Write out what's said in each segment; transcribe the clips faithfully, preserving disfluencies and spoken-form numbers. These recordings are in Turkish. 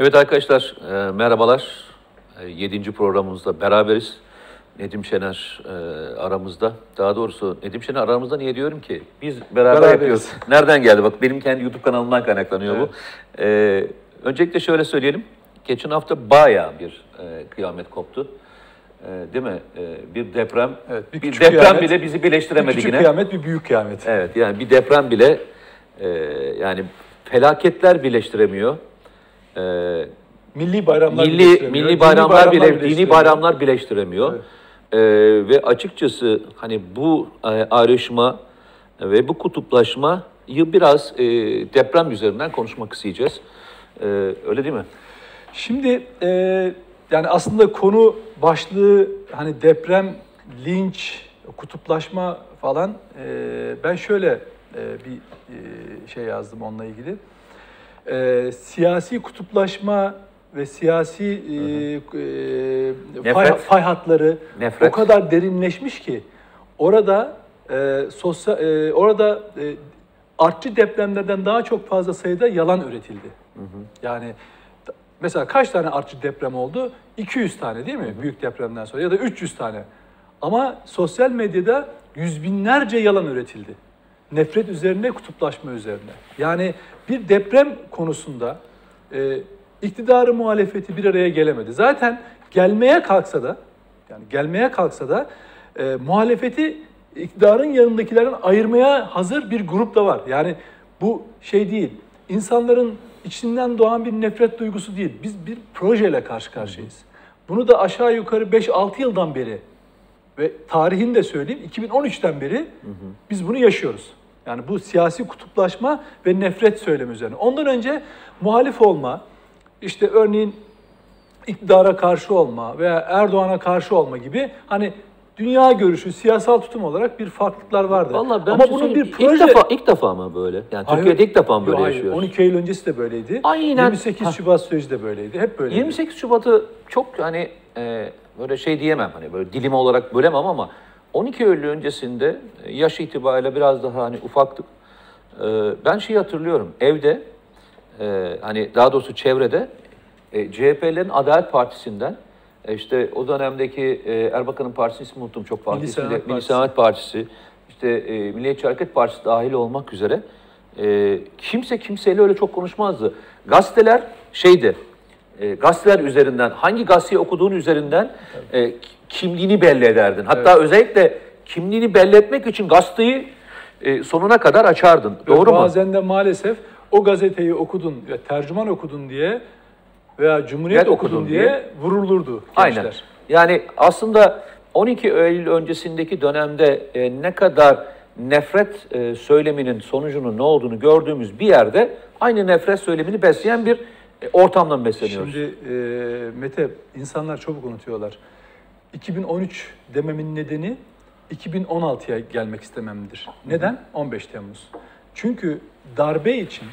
Evet arkadaşlar, e, merhabalar. E, yedinci programımızda beraberiz. Nedim Şener e, aramızda. Daha doğrusu Nedim Şener aramızda niye diyorum ki? Biz beraber beraberiz. Yapıyoruz. Nereden geldi? Bak benim kendi YouTube kanalımdan kaynaklanıyor evet. bu. E, öncelikle şöyle söyleyelim. Geçen hafta bayağı bir e, kıyamet koptu. E, değil mi? E, bir deprem. Evet, bir, bir deprem kıyamet, bile bizi birleştiremedi bir yine. Bir kıyamet, bir büyük kıyamet. Evet, yani bir deprem bile e, yani felaketler birleştiremiyor. Ee, milli bayramlar milli, birleştiremiyor. Milli bayramlar, bayramlar bile, birleştiremiyor. Dini bayramlar birleştiremiyor. Evet. Ee, ve açıkçası hani bu ayrışma ve bu kutuplaşmayı biraz e, deprem üzerinden konuşmak isteyeceğiz. Ee, öyle değil mi? Şimdi e, yani aslında konu başlığı hani deprem, linç, kutuplaşma falan. E, ben şöyle e, bir e, şey yazdım onunla ilgili. E, siyasi kutuplaşma ve siyasi e, fay, fay hatları nefret o kadar derinleşmiş ki orada e, sosyal e, orada e, artçı depremlerden daha çok fazla sayıda yalan üretildi. Hı hı. Yani mesela kaç tane artçı deprem oldu? iki yüz tane değil mi? Hı hı. Büyük depremden sonra ya da üç yüz tane. Ama sosyal medyada yüz binlerce yalan üretildi. Nefret üzerine, kutuplaşma üzerine. Yani bir deprem konusunda e, iktidarı muhalefeti bir araya gelemedi. Zaten gelmeye kalksa da, yani gelmeye kalksa da e, muhalefeti iktidarın yanındakilerin ayırmaya hazır bir grup da var. Yani bu şey değil, insanların içinden doğan bir nefret duygusu değil. Biz bir projeyle karşı karşıyayız. Bunu da aşağı yukarı beş altı yıldan beri ve tarihini de söyleyeyim, iki bin on üçten beri hı hı. biz bunu yaşıyoruz. Yani bu siyasi kutuplaşma ve nefret söylemi üzerine. Ondan önce muhalif olma, işte örneğin iktidara karşı olma veya Erdoğan'a karşı olma gibi hani dünya görüşü, siyasal tutum olarak bir farklılıklar vardı. Vallahi ben ama bunun söyleyeyim. Bir proje... İlk defa, ilk defa mı böyle? Yani hayır, Türkiye'de ilk defa mı böyle hayır, yaşıyoruz? on iki Eylül öncesi de böyleydi. Aynen. yirmi sekiz Şubat süreci de böyleydi. Hep böyleydi. yirmi sekiz Şubat'ı çok hani... E... Böyle şey diyemem hani böyle dilim olarak bölemem ama on iki Eylül öncesinde yaş itibariyle biraz daha hani ufaktık. Ee, ben şeyi hatırlıyorum evde e, hani daha doğrusu çevrede e, C H P'lerin Adalet Partisi'nden e, işte o dönemdeki e, Erbakan'ın partisi ismi unuttum çok farklı. Milli Selamet Partisi. Milli Selamet Partisi işte e, Milliyetçi Hareket Partisi dahil olmak üzere e, kimse kimseyle öyle çok konuşmazdı. Gazeteler şeydi. E, gazeteler üzerinden, hangi gazeteyi okuduğun üzerinden e, kimliğini belli ederdin. Hatta evet. özellikle kimliğini belli etmek için gazeteyi e, sonuna kadar açardın. Ve doğru bazen mu? Bazen de maalesef o gazeteyi okudun, ya tercüman okudun diye veya Cumhuriyet evet, okudun, okudun diye, diye vurulurdu gençler. Aynen. Yani aslında on iki Eylül öncesindeki dönemde e, ne kadar nefret e, söyleminin sonucunun ne olduğunu gördüğümüz bir yerde aynı nefret söylemini besleyen bir ortamdan besleniyoruz. Şimdi e, Mete, insanlar çabuk unutuyorlar. iki bin on üç dememin nedeni iki bin on altıya gelmek istememdir. Neden? on beş Temmuz. Çünkü darbe için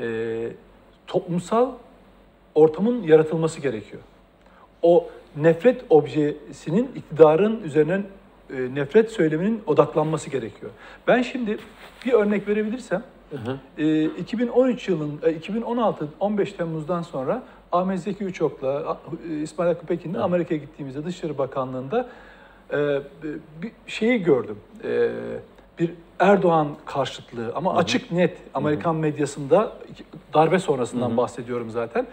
e, toplumsal ortamın yaratılması gerekiyor. O nefret objesinin iktidarın üzerine e, nefret söyleminin odaklanması gerekiyor. Ben şimdi bir örnek verebilirsem, Hı hı. E, iki bin on üç yılın, e, iki bin on altı on beş Temmuz'dan sonra Ahmet Zeki Uçok'la e, İsmail Hakkı Pekin'le Amerika'ya gittiğimizde Dışişleri Bakanlığı'nda e, bir şeyi gördüm. E, bir Erdoğan karşıtlığı ama hı hı. açık net Amerikan hı hı. medyasında darbe sonrasından hı hı. bahsediyorum zaten.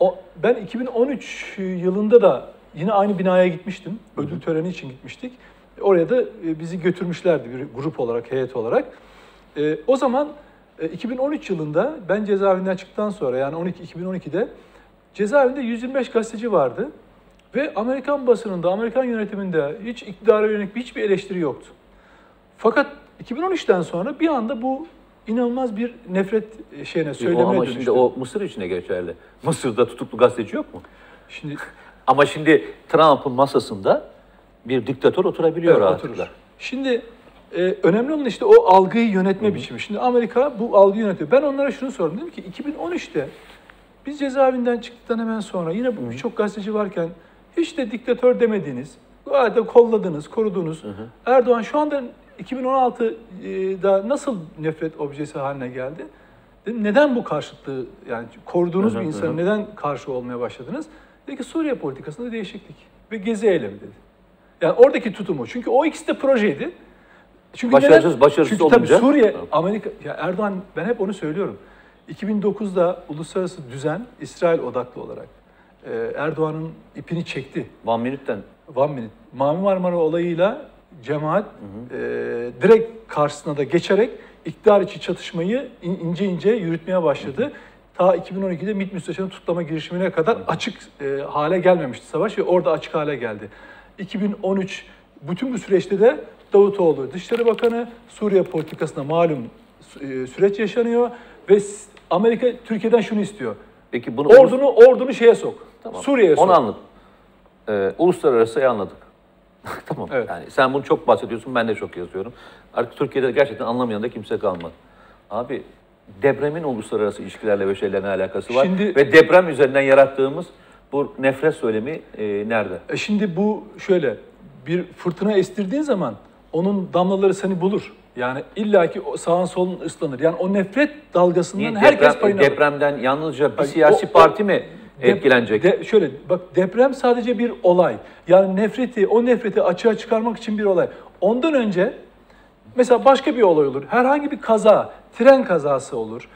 O, ben iki bin on üç yılında da yine aynı binaya gitmiştim. Hı hı. Ödül töreni için gitmiştik. Oraya da bizi götürmüşlerdi bir grup olarak, heyet olarak. E, o zaman iki bin on üç yılında ben cezaevinden çıktıktan sonra yani on iki iki bin on iki'de cezaevinde yüz yirmi beş gazeteci vardı ve Amerikan basınında, Amerikan yönetiminde hiç iktidara yönelik hiçbir eleştiri yoktu. Fakat iki bin on üçten sonra bir anda bu inanılmaz bir nefret şeyine söyleme dönüştü. Ama şimdi o Mısır için de geçerli. Mısır'da tutuklu gazeteci yok mu? Şimdi ama şimdi Trump'ın masasında bir diktatör oturabiliyor evet, rahatlıkla. Oturur. Şimdi Ee, önemli olan işte o algıyı yönetme Hı-hı. biçimi. Şimdi Amerika bu algıyı yönetiyor. Ben onlara şunu sordum. Dedim ki iki bin on üçte biz cezaevinden çıktıktan hemen sonra yine birçok gazeteci varken hiç de diktatör demediğiniz, gayet de kolladınız, korudunuz. Hı-hı. Erdoğan şu anda iki bin on altıda nasıl nefret objesi haline geldi? Dedim, neden bu karşıtlığı, yani koruduğunuz evet, bir insana evet. neden karşı olmaya başladınız? Dedi ki Suriye politikasında değişiklik ve Gezi eylemi dedi. Yani oradaki tutumu. Çünkü o ikisi de projeydi. Çünkü başarısız, neden? başarısız Çünkü tabii Suriye, tamam. Amerika, ya Erdoğan, ben hep onu söylüyorum. iki bin dokuzda uluslararası düzen İsrail odaklı olarak Erdoğan'ın ipini çekti. One Minute'den. One Minute. Mavi Marmara olayıyla cemaat hı hı. E, direkt karşısına da geçerek iktidar içi çatışmayı ince ince yürütmeye başladı. Hı hı. Ta iki bin on ikide MİT müsteşarının tutlama girişimine kadar hı hı. açık e, hale gelmemişti savaş ve orada açık hale geldi. iki bin on üç bütün bu süreçte de Davutoğlu Dışişleri Bakanı, Suriye politikasına malum e, süreç yaşanıyor ve Amerika Türkiye'den şunu istiyor. Peki bunu ordunu ulus... ordunu şeye sok. Tamam. Suriye'ye sok. Onu anladım. Ee, uluslararası anladık. Tamam. Evet. Yani sen bunu çok bahsediyorsun, ben de çok yazıyorum. Artık Türkiye'de gerçekten anlamayan da kimse kalmadı. Abi depremin uluslararası ilişkilerle ve şeylerle alakası var. Şimdi, ve deprem üzerinden yarattığımız bu nefret söylemi e, nerede? E şimdi bu şöyle, bir fırtına estirdiğin zaman onun damlaları seni bulur. Yani illaki sağın solun ıslanır. Yani o nefret dalgasından Niye? herkes Deprem, payını alır. Depremden yalnızca bir Hayır, siyasi o, parti mi dep- etkilenecek? De, şöyle bak, deprem sadece bir olay. Yani nefreti, o nefreti açığa çıkarmak için bir olay. Ondan önce mesela başka bir olay olur. Herhangi bir kaza, tren kazası olur.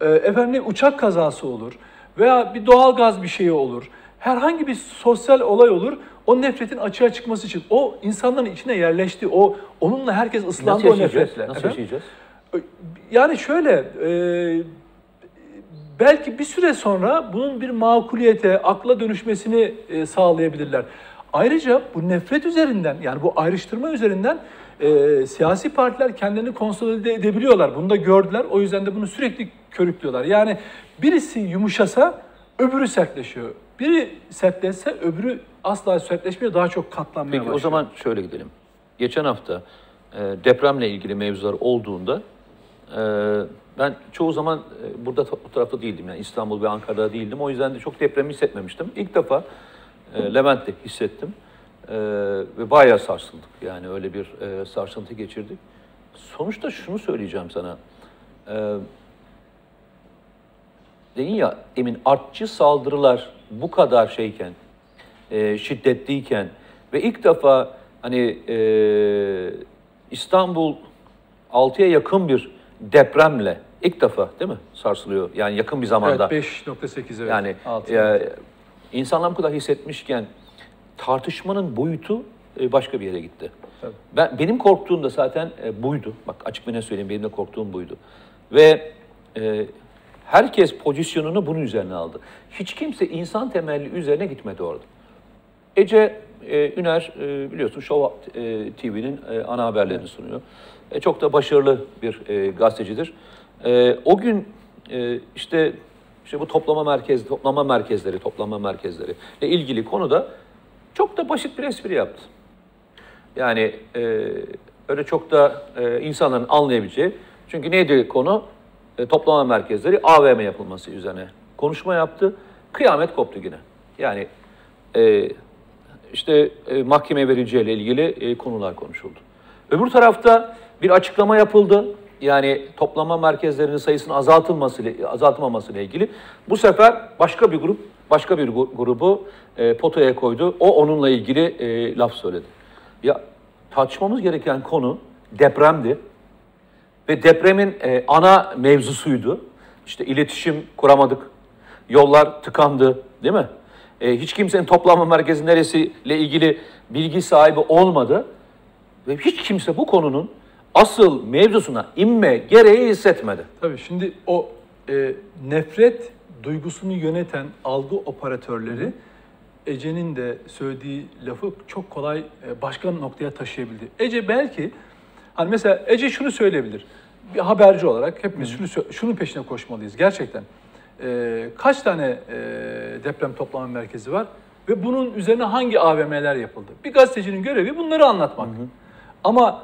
E, efendim uçak kazası olur. Veya bir doğalgaz bir şeyi olur. Herhangi bir sosyal olay olur. O nefretin açığa çıkması için, o insanların içine yerleşti, o onunla herkes ıslandı o nefretle. Nasıl yaşayacağız? Yani şöyle, e, belki bir süre sonra bunun bir makuliyete, akla dönüşmesini e, sağlayabilirler. Ayrıca bu nefret üzerinden, yani bu ayrıştırma üzerinden e, siyasi partiler kendilerini konsolide edebiliyorlar. Bunu da gördüler, o yüzden de bunu sürekli körüklüyorlar. Yani birisi yumuşasa öbürü sertleşiyor. Biri sertleşse öbürü asla sertleşmiyor, daha çok katlanmaya Peki, başlıyor. Peki o zaman şöyle gidelim. Geçen hafta e, depremle ilgili mevzular olduğunda e, ben çoğu zaman e, burada bu tarafta değildim. Yani İstanbul ve Ankara'da değildim. O yüzden de çok depremi hissetmemiştim. İlk defa e, Levent'te hissettim e, ve bayağı sarsıldık. Yani öyle bir e, sarsıntı geçirdik. Sonuçta şunu söyleyeceğim sana. E, Dedin ya Emin, artçı saldırılar bu kadar şeyken, e, şiddetliyken ve ilk defa hani e, İstanbul altıya yakın bir depremle ilk defa değil mi sarsılıyor? Yani yakın bir zamanda. Evet, beş nokta sekiz evet. Yani e, insanlar bu kadar hissetmişken tartışmanın boyutu e, başka bir yere gitti. Tabii. Ben, benim korktuğum da zaten e, buydu. Bak açık bir ne söyleyeyim, benim de korktuğum buydu. Ve e, herkes pozisyonunu bunun üzerine aldı. Hiç kimse insan temelli üzerine gitmedi orada. Ece e, Üner e, biliyorsun Show e, T V'nin e, ana haberlerini sunuyor. E, çok da başarılı bir e, gazetecidir. E, o gün e, işte işte bu toplama merkez toplama merkezleri toplama merkezleri ile ilgili konuda çok da basit bir espri yaptı. Yani e, öyle çok da e, insanların anlayabileceği. Çünkü neydi konu? E, toplama merkezleri A V M yapılması üzerine konuşma yaptı. Kıyamet koptu yine. Yani e, işte e, mahkeme vereceğiyle ilgili e, konular konuşuldu. Öbür tarafta bir açıklama yapıldı. Yani toplama merkezlerinin sayısının azaltılması, azaltılmaması ile ilgili. Bu sefer başka bir grup, başka bir grubu e, potaya koydu. O onunla ilgili e, laf söyledi. Ya tartışmamız gereken konu depremdi. Ve depremin e, ana mevzusuydu. İşte iletişim kuramadık. Yollar tıkandı, değil mi? E, hiç kimsenin toplanma merkezi neresiyle ilgili bilgi sahibi olmadı. Ve hiç kimse bu konunun asıl mevzusuna inme gereği hissetmedi. Tabii şimdi o e, nefret duygusunu yöneten algı operatörleri Ece'nin de söylediği lafı çok kolay e, başka noktaya taşıyabildi. Ece belki... Hani mesela Ece şunu söyleyebilir, bir haberci olarak hepimiz şunu, şunun peşine koşmalıyız gerçekten. Ee, kaç tane e, deprem toplama merkezi var ve bunun üzerine hangi A V M'ler yapıldı? Bir gazetecinin görevi bunları anlatmak. Hı hı. Ama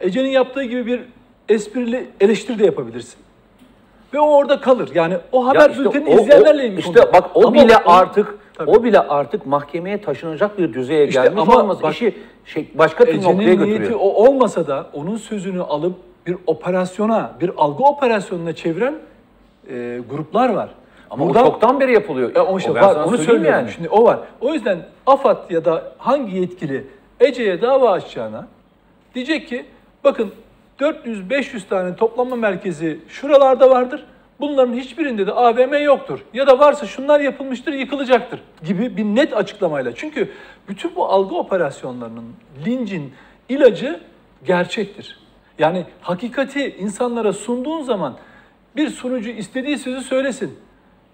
Ece'nin yaptığı gibi bir esprili eleştiri de yapabilirsin. Ve o orada kalır. Yani o haber ya işte bülteni o, izleyenlerle ilgili. İşte bak o ama bile o, artık tabii. o bile artık mahkemeye taşınacak bir düzeye işte gelmiş ama olmaz. Bak, İşi şey, başka bir noktaya götürüyor. Ece'nin niyeti o olmasa da onun sözünü alıp bir operasyona, bir algı operasyonuna çeviren e, gruplar var. Ama buradan, o çoktan beri yapılıyor. E, o işte, o var, onu söylüyorum yani. Şimdi o var. O yüzden AFAD ya da hangi yetkili Ece'ye dava açacağına diyecek ki bakın dört yüz beş yüz tane toplanma merkezi şuralarda vardır. Bunların hiçbirinde de A V M yoktur. Ya da varsa şunlar yapılmıştır, yıkılacaktır gibi bir net açıklamayla. Çünkü bütün bu algı operasyonlarının, lincin ilacı gerçektir. Yani hakikati insanlara sunduğun zaman bir sunucu istediği sözü söylesin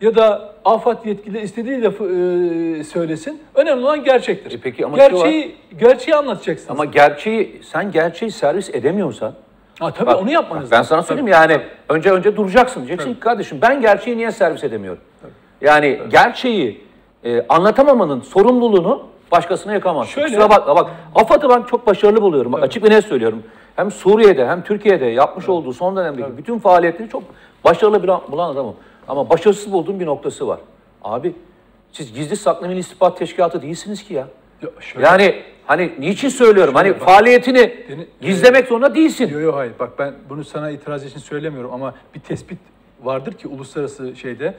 ya da AFAD yetkili istediği lafı e, söylesin. Önemli olan gerçektir. E peki, ama gerçeği, gerçeği anlatacaksın. Ama gerçeği, sen gerçeği servis edemiyorsan, ha, tabii bak, onu yapmanız bak, lazım. Ben sana söyleyeyim tabii. Yani önce önce duracaksın. Diyeceksin ki kardeşim ben gerçeği niye servis edemiyorum? Tabii. Yani tabii. gerçeği e, anlatamamanın sorumluluğunu başkasına yakamazsın. Şöyle, kusura bakma. Bak, AFAD'ı ben çok başarılı buluyorum. Bak, açık ve net söylüyorum. Hem Suriye'de hem Türkiye'de yapmış tabii. olduğu son dönemdeki tabii. bütün faaliyetleri çok başarılı bulan adamım. Ama başarısız bulduğum bir noktası var. Abi siz gizli saklı Milli İstihbarat Teşkilatı değilsiniz ki ya. Ya şöyle, yani hani niçin söylüyorum? Şöyle, hani bak, faaliyetini deni, gizlemek zorunda değilsin. Yok yok hayır. Bak ben bunu sana itiraz için söylemiyorum ama bir tespit vardır ki uluslararası şeyde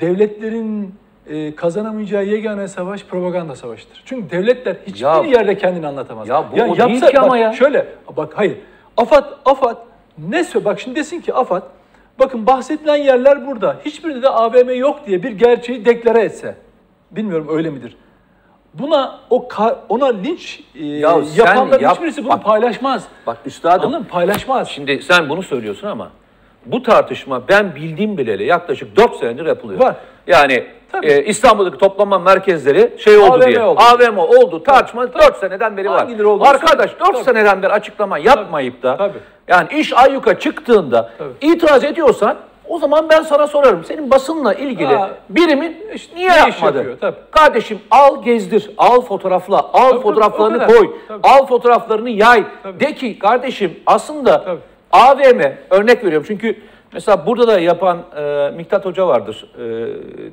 devletlerin e, kazanamayacağı yegane savaş propaganda savaşıdır. Çünkü devletler hiçbir ya, yerde kendini anlatamaz. Ya bu ya, o yapsa, bak, ama ya. Şöyle bak hayır. AFAD AFAD ne söyle? Bak şimdi desin ki AFAD bakın bahsedilen yerler burada. Hiçbirinde de A V M yok diye bir gerçeği deklare etse. Bilmiyorum öyle midir? Buna o ona linç e, ya yapanların yap, hiçbirisi bunu bak, paylaşmaz. Bak üstadım. Anladın mı? Paylaşmaz. Şimdi sen bunu söylüyorsun ama bu tartışma ben bildiğim bileli yaklaşık dört senedir yapılıyor. Var. Yani e, İstanbul'daki toplanma merkezleri şey oldu A V M diye. Oldu. A V M oldu. Tartışma tabii, dört tabii. seneden beri hangileri var. Oldu, arkadaş dört tabii. seneden beri açıklama yapmayıp da tabii. yani iş ayyuka çıktığında tabii. itiraz ediyorsan o zaman ben sana sorarım. Senin basınla ilgili ha, birimin işte niye yapmadı? Yapıyor, kardeşim al gezdir, al fotoğrafla, al tabii, fotoğraflarını tabii, koy, tabii. al fotoğraflarını yay. Tabii. De ki kardeşim aslında tabii. A V M, örnek veriyorum çünkü mesela burada da yapan e, Miktat Hoca vardır e,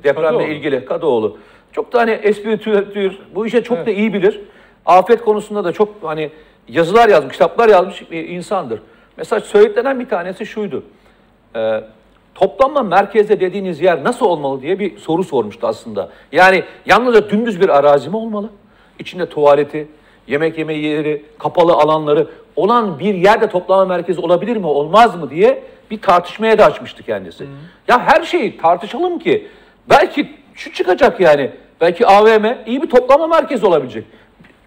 depremle Kadıoğlu. ilgili Kadıoğlu. Çok da hani espritüel, bu işe çok evet. da iyi bilir. Afet konusunda da çok hani yazılar yazmış, kitaplar yazmış bir insandır. Mesela söylenen bir tanesi şuydu. E, Toplanma merkezde dediğiniz yer nasıl olmalı diye bir soru sormuştu aslında. Yani yalnızca dümdüz bir arazi mi olmalı? İçinde tuvaleti, yemek yeme yeri, kapalı alanları olan bir yerde toplanma merkezi olabilir mi, olmaz mı diye bir tartışmaya da açmıştı kendisi. Hmm. Ya her şeyi tartışalım ki belki şu çıkacak yani. Belki A V M iyi bir toplanma merkezi olabilecek.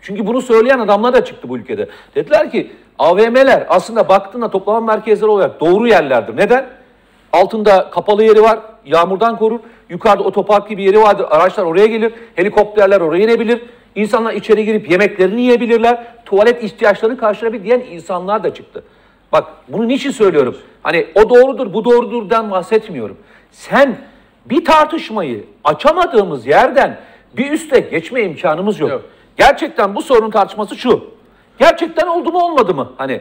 Çünkü bunu söyleyen adamlar da çıktı bu ülkede. Dediler ki A V M'ler aslında baktığında toplanma merkezleri olarak doğru yerlerdir. Neden? Altında kapalı yeri var, yağmurdan korur. Yukarıda otopark gibi yeri vardır, araçlar oraya gelir, helikopterler oraya inebilir. İnsanlar içeri girip yemeklerini yiyebilirler, tuvalet ihtiyaçlarını karşılayabilir diyen insanlar da çıktı. Bak bunu niçin söylüyorum? Hani o doğrudur, bu doğrudurdan bahsetmiyorum. Sen bir tartışmayı açamadığımız yerden bir üste geçme imkanımız yok. yok. Gerçekten bu sorunun tartışması şu. Gerçekten oldu mu olmadı mı? Hani...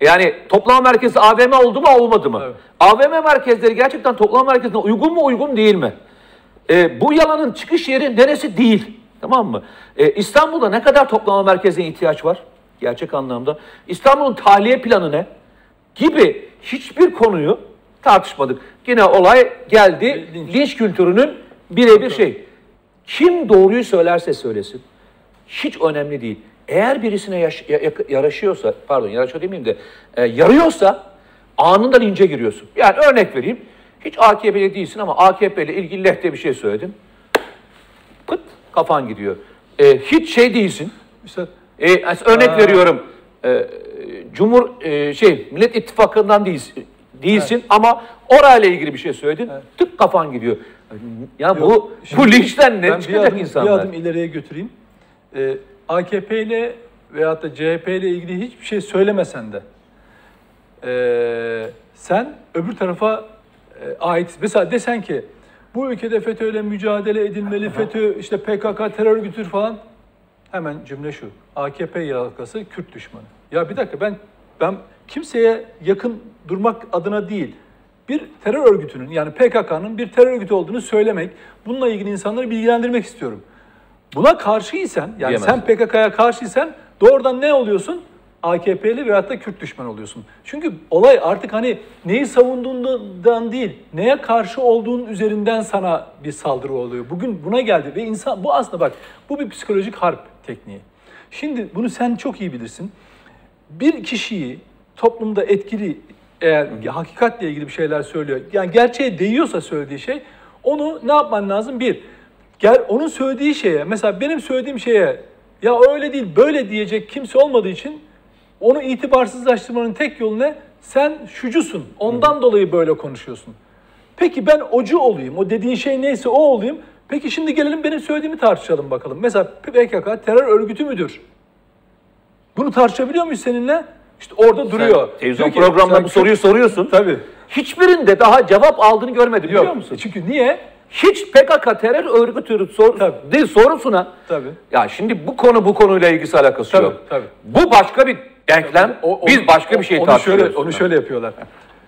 Yani toplama merkezi A V M oldu mu olmadı mı? Evet. A V M merkezleri gerçekten toplama merkezine uygun mu uygun değil mi? E, bu yalanın çıkış yeri neresi değil? Tamam mı? E, İstanbul'da ne kadar toplama merkezine ihtiyaç var? Gerçek anlamda. İstanbul'un tahliye planı ne? Gibi hiçbir konuyu tartışmadık. Yine olay geldi. Linç, Linç kültürünün birebir şey. Kim doğruyu söylerse söylesin. Hiç önemli değil. Eğer birisine yaş, yaraşıyorsa, pardon yaraşıyor demeyeyim de, e, yarıyorsa anında lince giriyorsun. Yani örnek vereyim, hiç A K P'li değilsin ama A K P ile ilgili lehte bir şey söyledin. Pıt, kafan gidiyor. E, hiç şey değilsin. E, örnek Aa. veriyorum, e, Cumhur, e, şey, Millet İttifakı'ndan değilsin, değilsin evet. ama orayla ilgili bir şey söyledin, evet. tık kafan gidiyor. Ya Yok, bu, bu linçten ne çıkacak adım, insanlar? Bir adım ileriye götüreyim. E, A K P ile veyahut da C H P ile ilgili hiçbir şey söylemesen de ee, sen öbür tarafa e, ait. Mesela desen ki bu ülkede FETÖ ile mücadele edilmeli, FETÖ işte P K K terör örgütü falan. Hemen cümle şu: A K P yalakası Kürt düşmanı. Ya bir dakika, ben ben kimseye yakın durmak adına değil, bir terör örgütünün yani P K K'nın bir terör örgütü olduğunu söylemek, bununla ilgili insanları bilgilendirmek istiyorum. Buna karşıysan, yani diyemez. Sen P K K'ya karşıysan doğrudan ne oluyorsun? A K P'li veyahut da Kürt düşmanı oluyorsun. Çünkü olay artık hani neyi savunduğundan değil, neye karşı olduğun üzerinden sana bir saldırı oluyor. Bugün buna geldi ve insan, bu aslında bak, bu bir psikolojik harp tekniği. Şimdi bunu sen çok iyi bilirsin. Bir kişiyi toplumda etkili, eğer hakikatle ilgili bir şeyler söylüyor, yani gerçeğe değiyorsa söylediği şey, onu ne yapman lazım? Bir, gel onun söylediği şeye, mesela benim söylediğim şeye, ya öyle değil böyle diyecek kimse olmadığı için onu itibarsızlaştırmanın tek yolu ne? Sen şucusun, ondan Hı. dolayı böyle konuşuyorsun. Peki ben ocu olayım, o dediğin şey neyse o olayım. Peki şimdi gelelim benim söylediğimi tartışalım bakalım. Mesela P K K terör örgütü müdür? Bunu tartışabiliyor muyuz seninle? İşte orada sen duruyor. Televizyon programda bu soruyu soruyorsun. Tabii. Hiçbirinde daha cevap aldığını görmedim biliyor Yok. musun? Çünkü niye? Hiç P K K terör örgütü sor, değil, sorusuna. Tabii. Ya şimdi bu konu bu konuyla ilgisi alakası tabii, yok. Tabii. Bu başka bir denklem. O, o, Biz başka o, bir şey tartışıyoruz. Şöyle, onu şöyle yapıyorlar.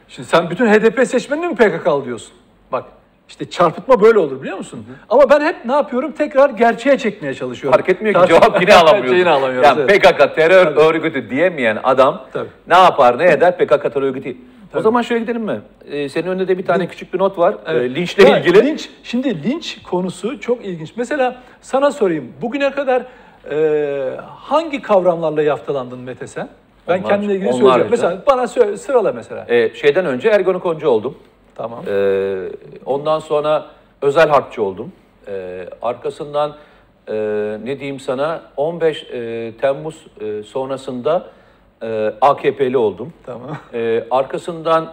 Şimdi sen bütün H D P seçmenini mi P K K'lı diyorsun? Bak işte çarpıtma böyle olur biliyor musun? Hı. Ama ben hep ne yapıyorum? Tekrar gerçeğe çekmeye çalışıyorum. Fark etmiyor ki Tartışma. cevap yine alamıyoruz. Yine alamıyoruz. Yani evet. P K K terör tabii. örgütü diyemeyen adam tabii. ne yapar ne eder P K K terör örgütü? Tabii. O zaman şöyle gidelim mi? Ee, senin önünde de bir tane Lin. küçük bir not var. Evet. Linçle ya, ilgili. Linç, şimdi linç konusu çok ilginç. Mesela sana sorayım. Bugüne kadar e, hangi kavramlarla yaftalandın Mete sen? Ben onlar, kendimle ilgili söyleyeceğim. Önce. Mesela bana söyle, sırala mesela. Ee, şeyden önce Ergenekoncu oldum. Tamam. Ee, ondan sonra özel harpçı oldum. Ee, arkasından e, ne diyeyim sana on beş e, Temmuz e, sonrasında Ee, A K P'li oldum. Tamam. Ee, arkasından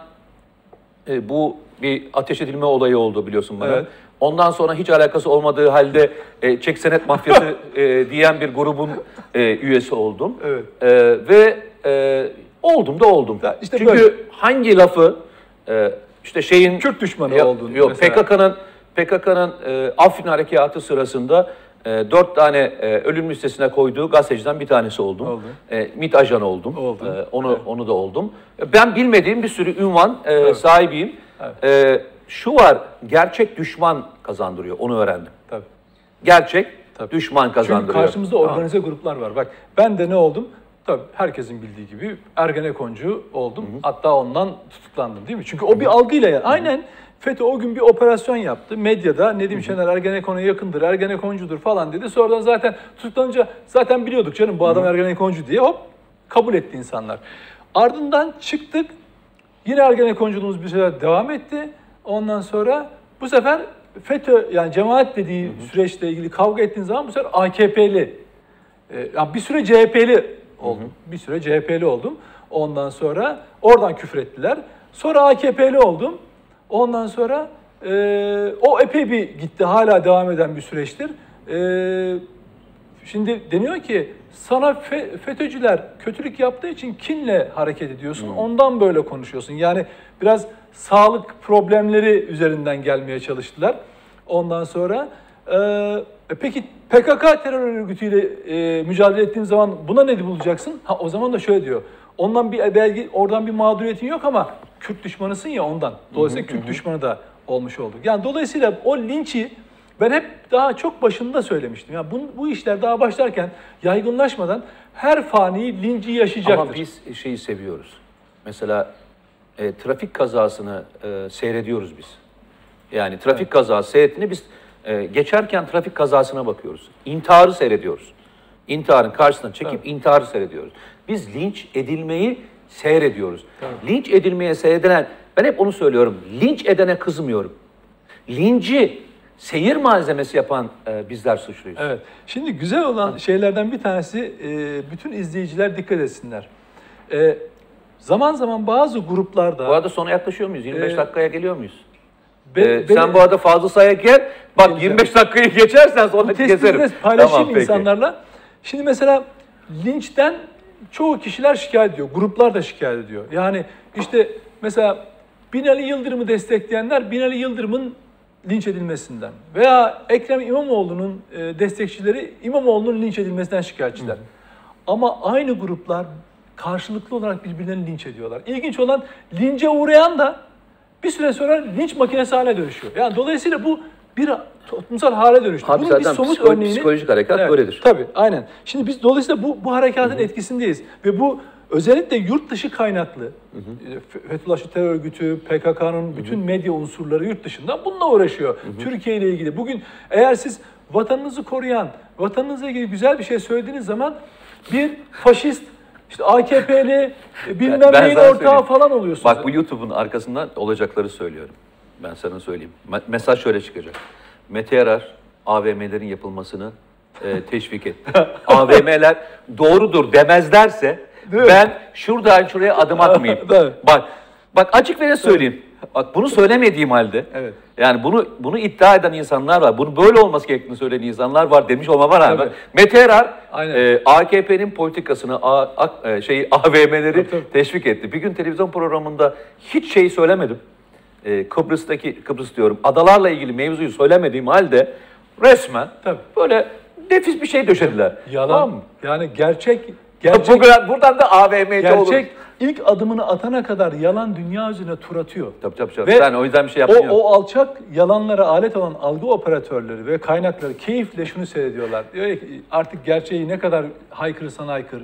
e, bu bir ateş edilme olayı oldu biliyorsun bana. Evet. Ondan sonra hiç alakası olmadığı halde e, çek senet mafyası e, diyen bir grubun e, üyesi oldum. Evet. E, ve e, oldum da oldum. Ya işte Çünkü böyle. hangi lafı e, işte şeyin Kürt düşmanı e, olduğunu. Yok, P K K'nın P K K'nın e, Afrin harekatı sırasında dört tane e, ölüm listesine koyduğu gazeteciden bir tanesi oldum. Oldu. E, MİT ajanı oldum. Oldu. E, onu evet. onu da oldum. Ben bilmediğim bir sürü ünvan e, evet. sahibiyim. Evet. E, şu var, gerçek düşman kazandırıyor. Onu öğrendim. Tabii. Gerçek Tabii. düşman kazandırıyor. Çünkü karşımızda organize Aha. gruplar var. Bak ben de ne oldum? Tabii herkesin bildiği gibi Ergenekoncu oldum. Hı-hı. Hatta ondan tutuklandım değil mi? Çünkü o Hı-hı. bir algıyla yani. Hı-hı. Aynen. FETÖ o gün bir operasyon yaptı. Medyada Nedim Şener Ergenekon'a yakındır, Ergenekoncudur falan dedi. Sonradan zaten tutuklanınca zaten biliyorduk canım bu adam Hı. Ergenekoncu diye, hop kabul etti insanlar. Ardından çıktık, yine Ergenekonculuğumuz bir şeyler devam etti. Ondan sonra bu sefer FETÖ yani cemaat dediği Hı. süreçle ilgili kavga ettiğiniz zaman bu sefer A K P'li, e, yani bir süre C H P'li oldum. Hı. Bir süre C H P'li oldum. Ondan sonra oradan küfür ettiler. Sonra A K P'li oldum. Ondan sonra e, o epey bir gitti, hala devam eden bir süreçtir. E, şimdi deniyor ki sana fe, FETÖ'cüler kötülük yaptığı için kinle hareket ediyorsun, hmm. ondan böyle konuşuyorsun. Yani biraz sağlık problemleri üzerinden gelmeye çalıştılar. Ondan sonra e, peki P K K terör örgütüyle e, mücadele ettiğin zaman buna ne bulacaksın? Ha, o zaman da şöyle diyor. Ondan bir belki oradan bir mağduriyetin yok ama Kürt düşmanısın ya ondan. Dolayısıyla hı hı, Kürt hı. düşmanı da olmuş olduk. Yani dolayısıyla o linçi ben hep daha çok başında söylemiştim. Yani bu, bu işler daha başlarken yaygınlaşmadan her fani linci yaşayacaktır. Ama biz şeyi seviyoruz. Mesela e, trafik kazasını e, seyrediyoruz biz. Yani trafik evet. kazası seyretini biz e, geçerken trafik kazasına bakıyoruz. İntiharı seyrediyoruz. İntiharın karşısına çekip evet. intiharı seyrediyoruz. Biz linç edilmeyi seyrediyoruz. Evet. Linç edilmeye seyredilen, ben hep onu söylüyorum, linç edene kızmıyorum. Linci seyir malzemesi yapan e, bizler suçluyuz. Evet. Şimdi güzel olan Hı. şeylerden bir tanesi, e, bütün izleyiciler dikkat etsinler. E, zaman zaman bazı gruplarda... Bu arada sona yaklaşıyor muyuz? yirmi beş e, dakikaya geliyor muyuz? Be, ee, be, sen bu arada Fazıl Say'a gel, bak geleceğim. yirmi beş dakikayı geçersen sonra keserim. Paylaşayım tamam, insanlarla. Peki. Şimdi mesela linçten çoğu kişiler şikayet ediyor. Gruplar da şikayet ediyor. Yani işte mesela Binali Yıldırım'ı destekleyenler Binali Yıldırım'ın linç edilmesinden veya Ekrem İmamoğlu'nun destekçileri İmamoğlu'nun linç edilmesinden şikayetçiler. Hı. Ama aynı gruplar karşılıklı olarak birbirlerini linç ediyorlar. İlginç olan, lince uğrayan da bir süre sonra linç makinesi haline dönüşüyor. Yani dolayısıyla bu bir toplumsal hale dönüştü. Abi, bunun bir somut psikolo örneğini... Psikolojik harekat evet, böyledir. Tabii, aynen. Şimdi biz dolayısıyla bu, bu harekatın Hı-hı. etkisindeyiz. Ve bu özellikle yurt dışı kaynaklı, hı hı. Fethullahçı terör örgütü, P K K'nın bütün medya unsurları yurt dışından bununla uğraşıyor. Hı hı. Türkiye ile ilgili. Bugün eğer siz vatanınızı koruyan, vatanınızla ilgili güzel bir şey söylediğiniz zaman bir faşist, İşte A K P'li bilmem neyin ortağı söyleyeyim. falan oluyorsunuz. Bak bu YouTube'un arkasından olacakları söylüyorum. Ben sana söyleyeyim. Mesaj şöyle çıkacak. Mete Yarar A V M'lerin yapılmasını e, teşvik etti. A V M'ler doğrudur demezlerse ben şuradan şuraya adım atmayayım. Bak bak açık ve net söyleyeyim. Bak bunu söylemediğim halde. Evet. Yani bunu bunu iddia eden insanlar var. Bunu böyle olması gerektiğini söyleyen insanlar var demiş olmama rağmen. Mete Yarar e, A K P'nin politikasını a, a, şey A V M'leri tabii. teşvik etti. Bir gün televizyon programında hiç şey söylemedim. E, Kıbrıs'taki Kıbrıs diyorum. Adalarla ilgili mevzuyu söylemediğim halde resmen tabii. böyle nefis bir şey döşediler. Yalan. Tamam. Yani gerçek gerçek Bugün, buradan da A V M'de olur. İlk adımını atana kadar yalan dünya üzerine tur atıyor. Tabii tabii. tabii. Ve ben o yüzden bir şey yapmıyorum. O, o alçak yalanlara alet olan algı operatörleri ve kaynakları keyifle şunu seyrediyorlar. Diyor ki artık gerçeği ne kadar haykırırsan haykır.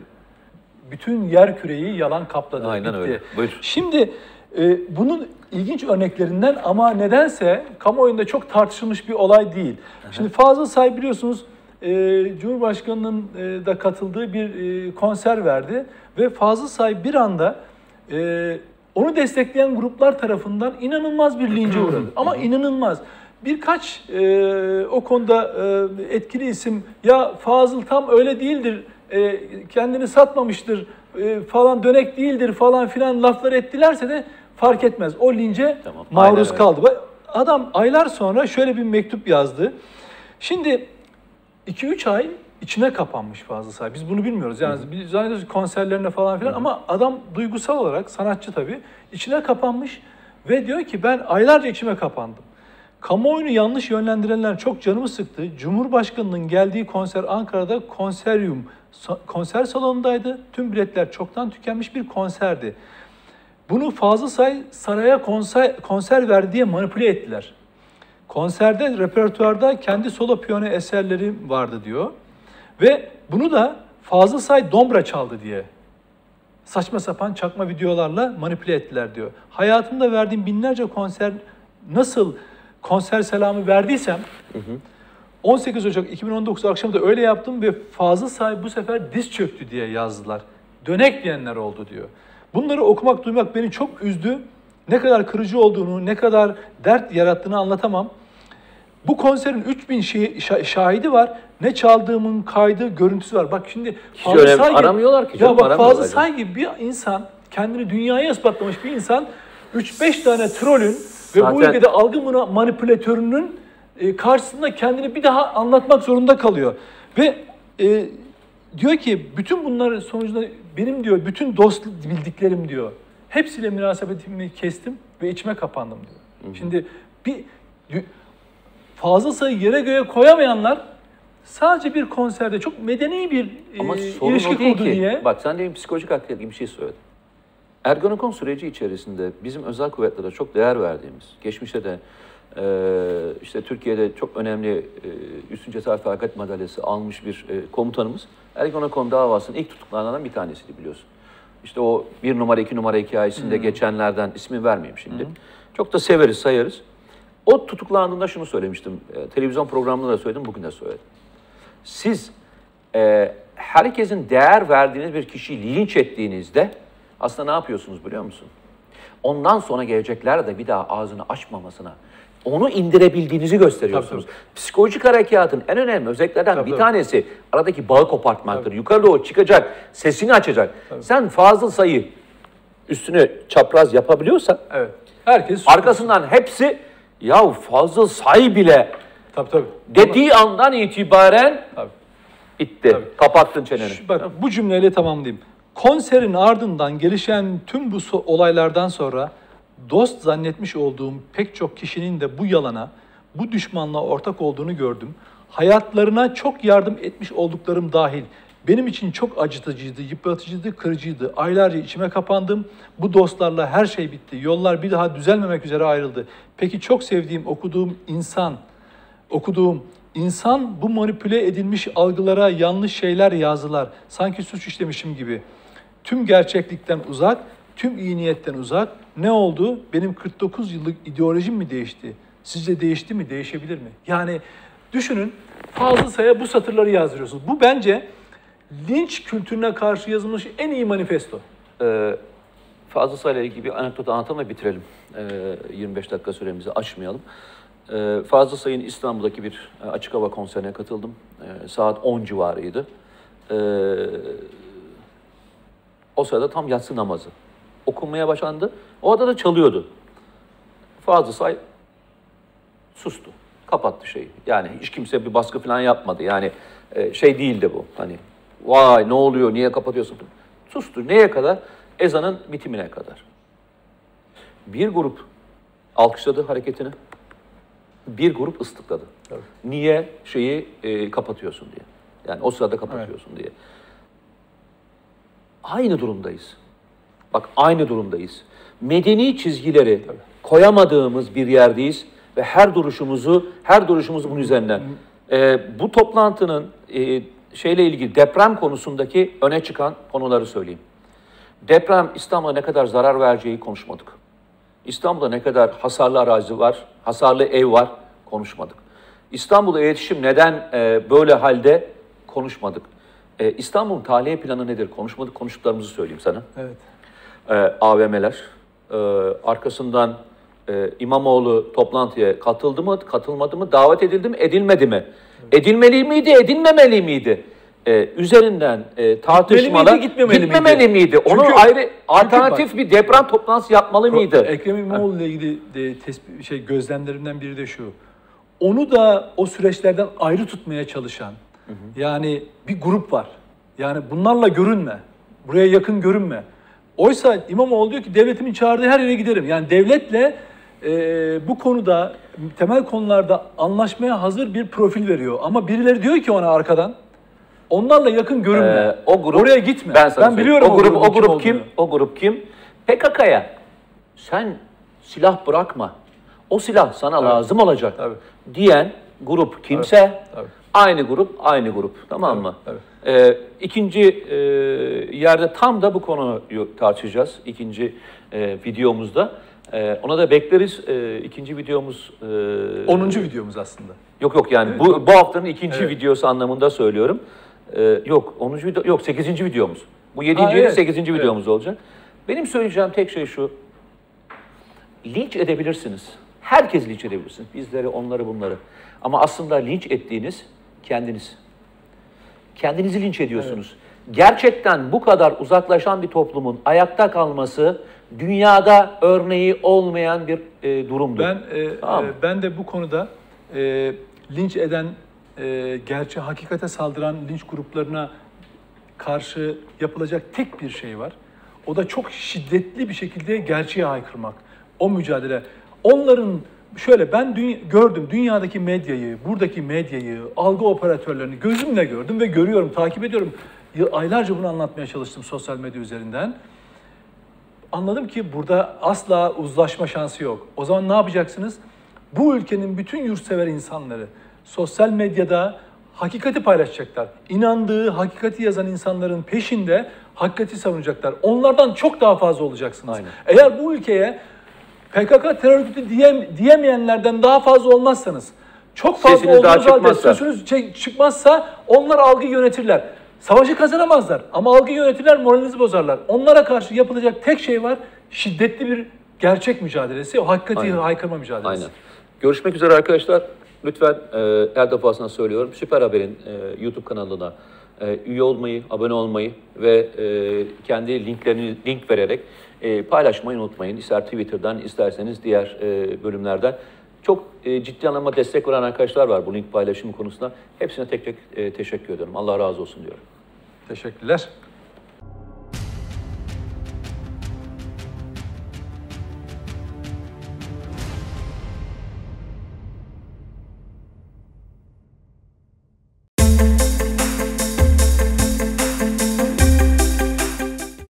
Bütün yer küreyi yalan kapladı. Aynen bitti. öyle. Buyur. Şimdi e, bunun ilginç örneklerinden ama nedense kamuoyunda çok tartışılmış bir olay değil. Şimdi Fazıl Say biliyorsunuz e, Cumhurbaşkanı'nın e, da katıldığı bir e, konser verdi. Ve Fazıl Say bir anda e, onu destekleyen gruplar tarafından inanılmaz bir lince uğradı. Ama inanılmaz. Birkaç e, o konuda e, etkili isim ya Fazıl tam öyle değildir, e, kendini satmamıştır e, falan dönek değildir falan filan laflar ettilerse de fark etmez. O lince tamam, maruz kaldı. Öyle. Adam aylar sonra şöyle bir mektup yazdı. Şimdi iki üç ay İçine kapanmış Fazıl Say. Biz bunu bilmiyoruz. Yani biz zannediyoruz konserlerine falan filan. Hı hı. Ama adam duygusal olarak, sanatçı tabii, içine kapanmış ve diyor ki ben aylarca içime kapandım. Kamuoyunu yanlış yönlendirenler çok canımı sıktı. Cumhurbaşkanının geldiği konser Ankara'da konseryum, konser salonundaydı. Tüm biletler çoktan tükenmiş bir konserdi. Bunu Fazıl Say saraya konser, konser verdi diye manipüle ettiler. Konserde, repertuarda kendi solo piyano eserleri vardı diyor. Ve bunu da Fazıl Say dombra çaldı diye saçma sapan çakma videolarla manipüle ettiler diyor. Hayatımda verdiğim binlerce konser nasıl konser selamı verdiysem hı hı. on sekiz Ocak iki bin on dokuz akşamı da öyle yaptım ve Fazıl Say bu sefer diz çöktü diye yazdılar. Dönek diyenler oldu diyor. Bunları okumak, duymak beni çok üzdü. Ne kadar kırıcı olduğunu, ne kadar dert yarattığını anlatamam. Bu konserin üç bin şahidi var. Ne çaldığımın kaydı, görüntüsü var. Bak şimdi Fazıl Say aramıyorlar ki. Ya bak Fazıl Say gibi bir insan, kendini dünyaya ispatlamış bir insan, üç beş tane trolün zaten... ve bu ülkede algı manipülatörünün karşısında kendini bir daha anlatmak zorunda kalıyor. Ve e, diyor ki bütün bunların sonucunda benim diyor bütün dost bildiklerim diyor. Hepsiyle münasebetimi kestim ve içime kapandım diyor. Hı-hı. Şimdi bir Fazıl Say'ı yere göğe koyamayanlar sadece bir konserde çok medeni bir Ama e, ilişki kurdu ki, diye. Bak sen demin psikolojik hakikat gibi bir şey söyledin. Ergenekon süreci içerisinde bizim özel kuvvetlere çok değer verdiğimiz, geçmişte de e, işte Türkiye'de çok önemli e, üstün cesaret ve hakikat madalyası almış bir e, komutanımız Ergenekon davasının ilk tutuklarından bir tanesiydi biliyorsun. İşte o bir numara iki numara hikayesinde hmm. geçenlerden ismi vermeyeyim şimdi. Hmm. Çok da severiz sayarız. O tutuklandığında şunu söylemiştim, e, televizyon programında da söyledim, bugün de söyledim. Siz e, herkesin değer verdiğiniz bir kişiyi linç ettiğinizde aslında ne yapıyorsunuz biliyor musun? Ondan sonra gelecekler de bir daha ağzını açmamasına, onu indirebildiğinizi gösteriyorsunuz. Tabii, tabii. Psikolojik harekatın en önemli özelliklerden tabii, bir tanesi tabii. aradaki bağı kopartmaktır. Tabii. Yukarı doğru çıkacak, sesini açacak. Tabii. Sen Fazıl Say'ı üstüne çapraz yapabiliyorsan evet. herkes arkasından hepsi... Ya Fazıl Say bile tabii, tabii. dediği tabii. andan itibaren tabii. bitti. Tabii. Kapattın çeneni. Şu, bak, bu cümleyle tamamlayayım. Konserin ardından gelişen tüm bu olaylardan sonra dost zannetmiş olduğum pek çok kişinin de bu yalana, bu düşmanla ortak olduğunu gördüm. Hayatlarına çok yardım etmiş olduklarım dahil. Benim için çok acıtıcıydı, yıpratıcıydı, kırıcıydı. Aylarca içime kapandım. Bu dostlarla her şey bitti. Yollar bir daha düzelmemek üzere ayrıldı. Peki çok sevdiğim, okuduğum insan, okuduğum insan bu manipüle edilmiş algılara yanlış şeyler yazdılar. Sanki suç işlemişim gibi. tüm gerçeklikten uzak, tüm iyi niyetten uzak. Ne oldu? Benim kırk dokuz yıllık ideolojim mi değişti? Sizce değişti mi? Değişebilir mi? Yani düşünün, Fazıl Say'a bu satırları yazdırıyorsunuz. Bu bence linç kültürüne karşı yazılmış en iyi manifesto. Ee, Fazıl Say'la ilgili bir anekdot anlatalım ve bitirelim. Ee, yirmi beş dakika süremizi aşmayalım. Ee, Fazıl Say'ın İstanbul'daki bir açık hava konserine katıldım. Ee, saat on civarıydı. Ee, o sırada tam yatsı namazı okunmaya başlandı. O arada da çalıyordu. Fazıl Say sustu. Kapattı şeyi. Yani hiç kimse bir baskı falan yapmadı. Yani şey değildi bu. Hani vay ne oluyor, niye kapatıyorsun? Sustu. Neye kadar? Ezanın bitimine kadar. Bir grup alkışladı hareketini. Bir grup ıslıkladı. Evet. Niye şeyi e, kapatıyorsun diye. Yani o sırada kapatıyorsun, evet, diye. Aynı durumdayız. Bak aynı durumdayız. Medeni çizgileri, tabii, koyamadığımız bir yerdeyiz ve her duruşumuzu, her duruşumuzu bunun üzerinden. E, bu toplantının e, şeyle ilgili deprem konusundaki öne çıkan konuları söyleyeyim. Deprem İstanbul'a ne kadar zarar vereceği konuşmadık. İstanbul'da ne kadar hasarlı arazi var, hasarlı ev var konuşmadık. İstanbul'a iletişim neden e, böyle halde konuşmadık. E, İstanbul'un tahliye planı nedir konuşmadık. Konuştuklarımızı söyleyeyim sana. Evet. E, A V M'ler, e, arkasından e, İmamoğlu toplantıya katıldı mı, katılmadı mı, davet edildi mi, edilmedi mi? Evet. Edilmeli miydi, edilmemeli miydi? Ee, üzerinden e, tartışmalar gitmemeli, gitmemeli, gitmemeli miydi? Çünkü, onun ayrı alternatif bak, bir deprem toplantısı yapmalı pro, mıydı? Ekrem İmamoğlu'yla ilgili de tespit, şey, gözlemlerimden biri de şu. Onu da o süreçlerden ayrı tutmaya çalışan, hı hı, yani bir grup var. Yani bunlarla görünme. Buraya yakın görünme. Oysa İmamoğlu diyor ki devletimin çağırdığı her yere giderim. Yani devletle e, bu konuda temel konularda anlaşmaya hazır bir profil veriyor. Ama birileri diyor ki ona arkadan onlarla yakın görünme. Ee, o grup, oraya gitme. Ben, ben biliyorum o grup, o grup kim? O grup kim? O grup kim? P K K'ya sen silah bırakma. O silah sana, evet, lazım olacak, evet, diyen grup kimse, evet, aynı grup aynı grup. Tamam, evet, mı? Evet. Ee, ikinci e, yerde tam da bu konuyu tartışacağız. İkinci e, videomuzda. E, ona da bekleriz. E, ikinci videomuz... E, onuncu videomuz aslında. Yok yok yani, evet, bu, bu haftanın ikinci, evet, videosu anlamında söylüyorum. Ee, yok onuncu video, yok sekizinci videomuz. Bu yedinci değil, evet, sekizinci videomuz, evet, olacak. Benim söyleyeceğim tek şey şu. Linç edebilirsiniz. Herkes linç edebilirsiniz. Bizleri, onları, bunları. Ama aslında linç ettiğiniz kendiniz. Kendinizi linç ediyorsunuz. Evet. Gerçekten bu kadar uzaklaşan bir toplumun ayakta kalması dünyada örneği olmayan bir e, durumdur. Ben e, tamam. e, ben de bu konuda e, linç eden E, gerçi hakikate saldıran linç gruplarına karşı yapılacak tek bir şey var. O da çok şiddetli bir şekilde gerçeğe haykırmak. O mücadele. Onların şöyle ben dünya, gördüm dünyadaki medyayı, buradaki medyayı, algı operatörlerini gözümle gördüm ve görüyorum, takip ediyorum. Aylarca bunu anlatmaya çalıştım sosyal medya üzerinden. Anladım ki burada asla uzlaşma şansı yok. O zaman ne yapacaksınız? Bu ülkenin bütün yurtsever insanları sosyal medyada hakikati paylaşacaklar. İnandığı, hakikati yazan insanların peşinde hakikati savunacaklar. Onlardan çok daha fazla olacaksınız. Aynen. Eğer bu ülkeye P K K terör örgütü diyem, diyemeyenlerden daha fazla olmazsanız, çok fazla sesiniz olduğunuz halde sözünüz çıkmazsa onlar algıyı yönetirler. Savaşı kazanamazlar ama algıyı yönetirler, moralinizi bozarlar. Onlara karşı yapılacak tek şey var, şiddetli bir gerçek mücadelesi, o hakikati haykırma mücadelesi. Aynen. Görüşmek üzere arkadaşlar. Lütfen e, her defasında söylüyorum. Süper Haber'in e, YouTube kanalına e, üye olmayı, abone olmayı ve e, kendi linklerini link vererek e, paylaşmayı unutmayın. İster Twitter'dan, isterseniz diğer e, bölümlerden. Çok e, ciddi anlamda destek veren arkadaşlar var bu link paylaşımı konusunda. Hepsine tek tek e, teşekkür ederim. Allah razı olsun diyorum. Teşekkürler.